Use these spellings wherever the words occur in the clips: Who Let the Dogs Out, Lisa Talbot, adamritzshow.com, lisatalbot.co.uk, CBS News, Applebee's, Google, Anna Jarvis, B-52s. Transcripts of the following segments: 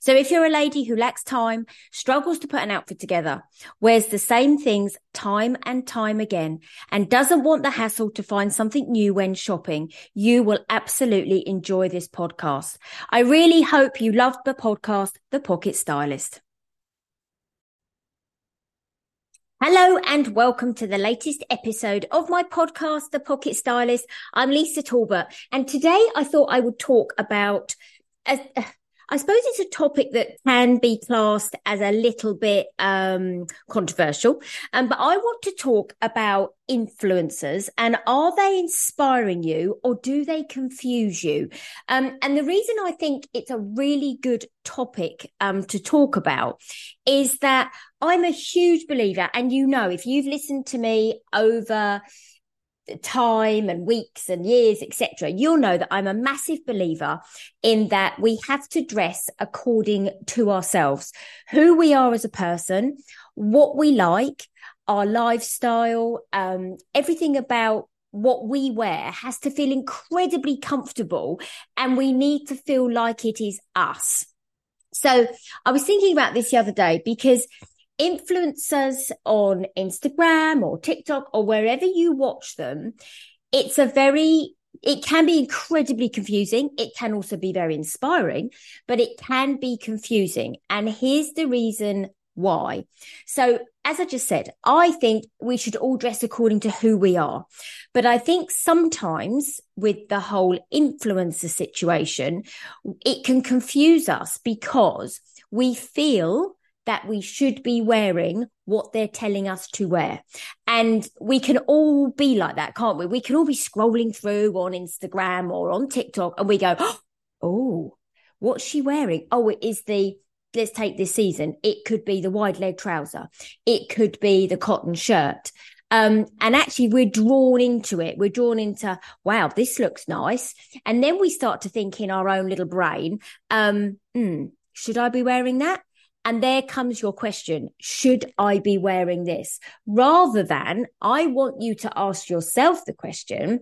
So if you're a lady who lacks time, struggles to put an outfit together, wears the same things time and time again, and doesn't want the hassle to find something new when shopping, you will absolutely enjoy this podcast. I really hope you loved the podcast, The Pocket Stylist. Hello and welcome to the latest episode of my podcast, The Pocket Stylist. I'm Lisa Talbot, and today I thought I would talk about I suppose it's a topic that can be classed as a little bit controversial, but I want to talk about influencers and are they inspiring you or do they confuse you? And the reason I think it's a really good topic to talk about is that I'm a huge believer, and you know, if you've listened to me over time and weeks and years, etc., you'll know that I'm a massive believer in that we have to dress according to ourselves, who we are as a person, what we like, our lifestyle, everything about what we wear has to feel incredibly comfortable and we need to feel like it is us. So I was thinking about this the other day because influencers on Instagram or TikTok or wherever you watch them, it can be incredibly confusing. It can also be very inspiring, but it can be confusing. And here's the reason why. So as I just said, I think we should all dress according to who we are. But I think sometimes with the whole influencer situation, it can confuse us because we feel that we should be wearing what they're telling us to wear. And we can all be like that, can't we? We can all be scrolling through on Instagram or on TikTok and we go, oh, what's she wearing? Oh, it is let's take this season. It could be the wide leg trouser. It could be the cotton shirt. And actually we're drawn into it. We're drawn into, wow, this looks nice. And then we start to think in our own little brain, should I be wearing that? And there comes your question, should I be wearing this? Rather than, I want you to ask yourself the question,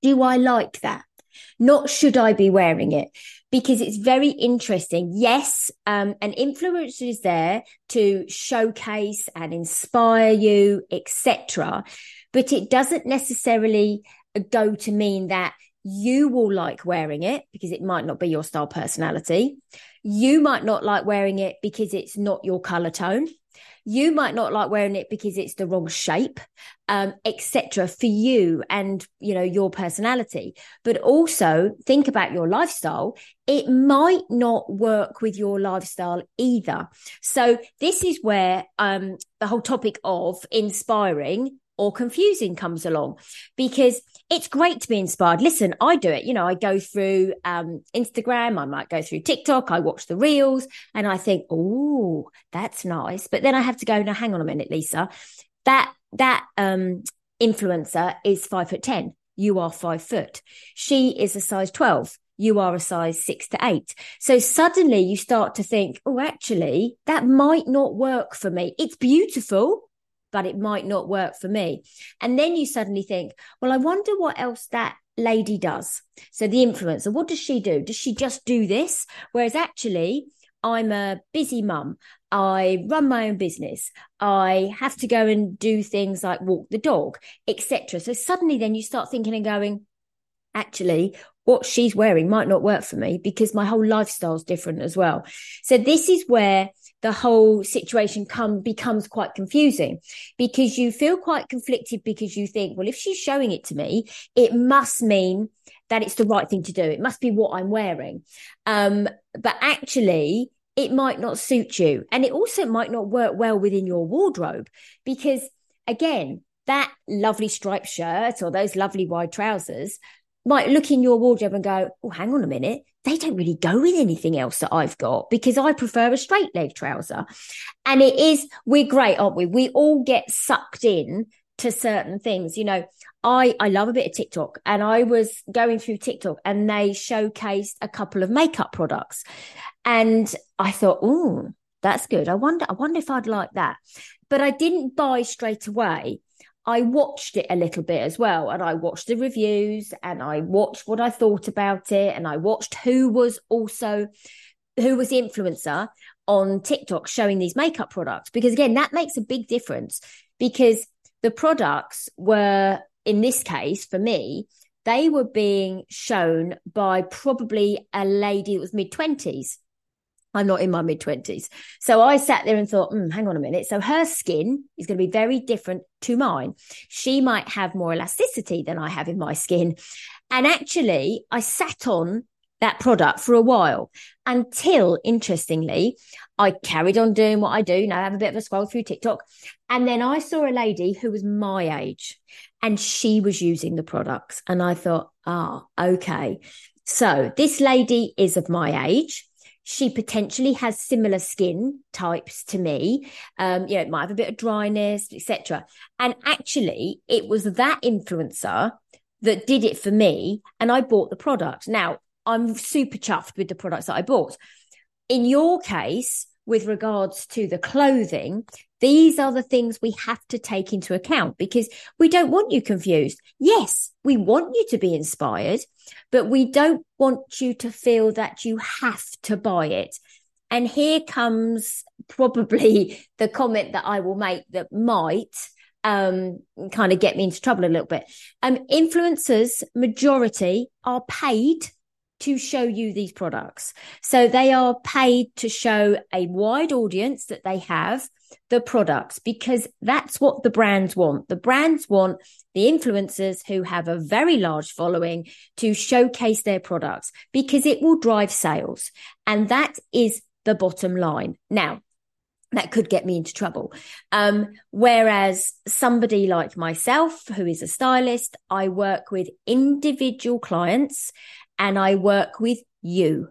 do I like that? Not should I be wearing it? Because it's very interesting. Yes, an influencer is there to showcase and inspire you, etc. But it doesn't necessarily go to mean that you will like wearing it because it might not be your style personality. You might not like wearing it because it's not your color tone. You might not like wearing it because it's the wrong shape, etc. for you and, you know, your personality. But also think about your lifestyle. It might not work with your lifestyle either. So this is where the whole topic of inspiring or confusing comes along, because it's great to be inspired. Listen, I do it. You know, I go through Instagram, I might go through TikTok, I watch the reels and I think, oh, that's nice. But then I have to go, now, hang on a minute, Lisa, that influencer is 5'10". You are 5 foot. She is a size 12. You are a size 6 to 8. So suddenly you start to think, oh, actually, that might not work for me. It's beautiful, but it might not work for me. And then you suddenly think, well, I wonder what else that lady does. So the influencer, what does she do? Does she just do this? Whereas actually, I'm a busy mum. I run my own business. I have to go and do things like walk the dog, etc. So suddenly then you start thinking and going, actually, what she's wearing might not work for me because my whole lifestyle's different as well. So this is where the whole situation becomes quite confusing, because you feel quite conflicted, because you think, well, if she's showing it to me, it must mean that it's the right thing to do. It must be what I'm wearing. But actually, it might not suit you. And it also might not work well within your wardrobe, because, again, that lovely striped shirt or those lovely wide trousers might look in your wardrobe and go, oh, hang on a minute, they don't really go with anything else that I've got because I prefer a straight leg trouser. And it is, we're great, aren't we? We all get sucked in to certain things. You know, I love a bit of TikTok, and I was going through TikTok and they showcased a couple of makeup products. And I thought, oh, that's good. I wonder if I'd like that. But I didn't buy straight away. I watched it a little bit as well, and I watched the reviews, and I watched what I thought about it, and I watched who was the influencer on TikTok showing these makeup products, because again, that makes a big difference, because the products were, in this case for me, they were being shown by probably a lady that was mid-20s. I'm not in my mid-20s. So I sat there and thought, hang on a minute. So her skin is going to be very different to mine. She might have more elasticity than I have in my skin. And actually, I sat on that product for a while until, interestingly, I carried on doing what I do. You know, I have a bit of a scroll through TikTok. And then I saw a lady who was my age, and she was using the products. And I thought, okay. So this lady is of my age. She potentially has similar skin types to me. It might have a bit of dryness, etc. And actually, it was that influencer that did it for me, and I bought the product. Now, I'm super chuffed with the products that I bought. In your case, with regards to the clothing, these are the things we have to take into account, because we don't want you confused. Yes, we want you to be inspired, but we don't want you to feel that you have to buy it. And here comes probably the comment that I will make that might kind of get me into trouble a little bit. Influencers, majority, are paid to show you these products. So they are paid to show a wide audience that they have the products, because that's what the brands want. The brands want the influencers who have a very large following to showcase their products, because it will drive sales. And that is the bottom line. Now, that could get me into trouble. Whereas somebody like myself, who is a stylist, I work with individual clients, and I work with you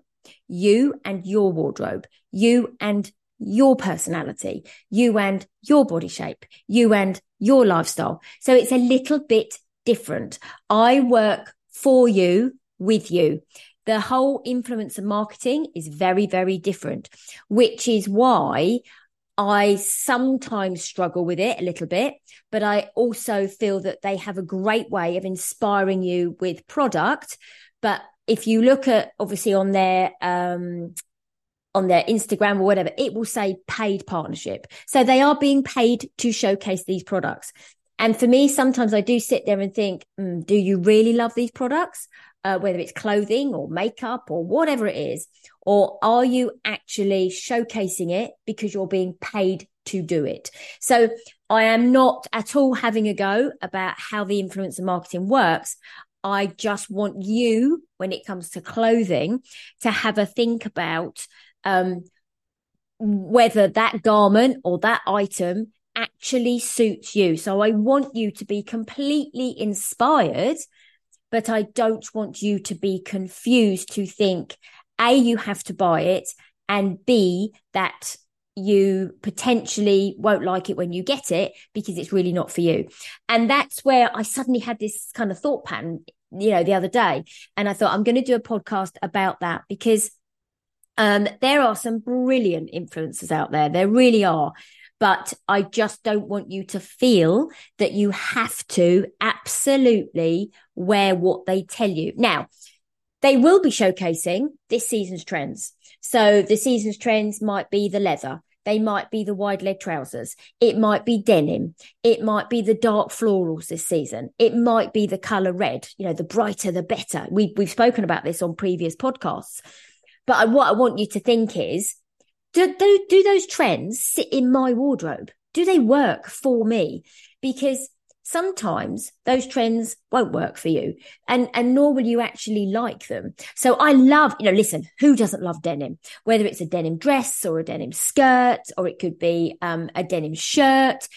and your wardrobe, you and your personality, you and your body shape, you and your lifestyle. So it's a little bit different. I work for you, with you. The whole influencer marketing is very, very different, which is why I sometimes struggle with it a little bit, but I also feel that they have a great way of inspiring you with product. But if you look at, obviously, on their Instagram or whatever, it will say paid partnership. So they are being paid to showcase these products. And for me, sometimes I do sit there and think, do you really love these products? Whether it's clothing or makeup or whatever it is, or are you actually showcasing it because you're being paid to do it? So I am not at all having a go about how the influencer marketing works. I just want you, when it comes to clothing, to have a think about whether that garment or that item actually suits you. So I want you to be completely inspired, but I don't want you to be confused to think, A, you have to buy it, and B, that you potentially won't like it when you get it because it's really not for you. And that's where I suddenly had this kind of thought pattern, you know, the other day. And I thought, I'm going to do a podcast about that, because there are some brilliant influencers out there. There really are. But I just don't want you to feel that you have to absolutely wear what they tell you. Now, they will be showcasing this season's trends. So the season's trends might be the leather. They might be the wide leg trousers. It might be denim. It might be the dark florals this season. It might be the colour red, you know, the brighter, the better. We've spoken about this on previous podcasts. But what I want you to think is, do those trends sit in my wardrobe? Do they work for me? Because sometimes those trends won't work for you, and nor will you actually like them. So I love, you know, listen, who doesn't love denim? Whether it's a denim dress or a denim skirt, or it could be a denim shirt,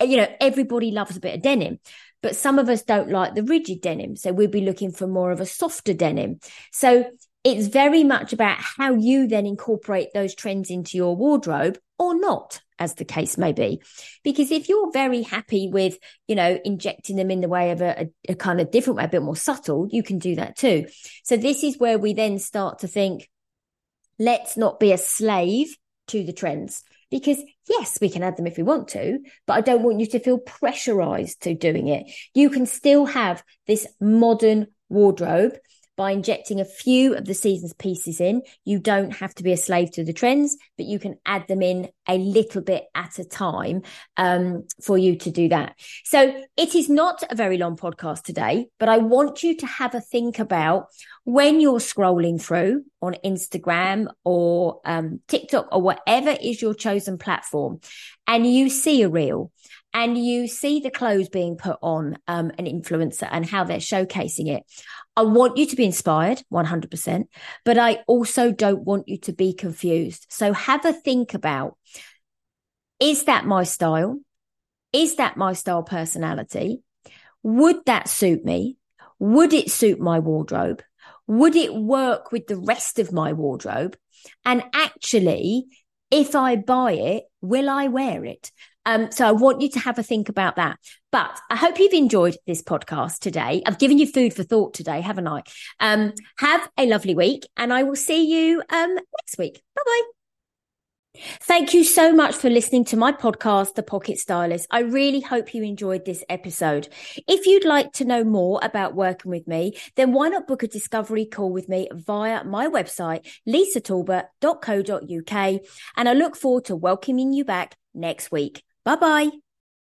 you know, everybody loves a bit of denim. But some of us don't like the rigid denim, so we'd be looking for more of a softer denim. So it's very much about how you then incorporate those trends into your wardrobe or not, as the case may be. Because if you're very happy with, you know, injecting them in the way of a kind of different way, a bit more subtle, you can do that too. So this is where we then start to think, let's not be a slave to the trends. Because yes, we can add them if we want to, but I don't want you to feel pressurized to doing it. You can still have this modern wardrobe by injecting a few of the season's pieces in. You don't have to be a slave to the trends, but you can add them in a little bit at a time for you to do that. So it is not a very long podcast today, but I want you to have a think about when you're scrolling through on Instagram or TikTok or whatever is your chosen platform, and you see a reel and you see the clothes being put on an influencer and how they're showcasing it. I want you to be inspired 100%, but I also don't want you to be confused. So have a think about, is that my style? Is that my style personality? Would that suit me? Would it suit my wardrobe? Would it work with the rest of my wardrobe? And actually, if I buy it, will I wear it? So I want you to have a think about that. But I hope you've enjoyed this podcast today. I've given you food for thought today, haven't I? Have a lovely week, and I will see you next week. Bye-bye. Thank you so much for listening to my podcast, The Pocket Stylist. I really hope you enjoyed this episode. If you'd like to know more about working with me, then why not book a discovery call with me via my website, lisatalbot.co.uk. And I look forward to welcoming you back next week. Bye-bye.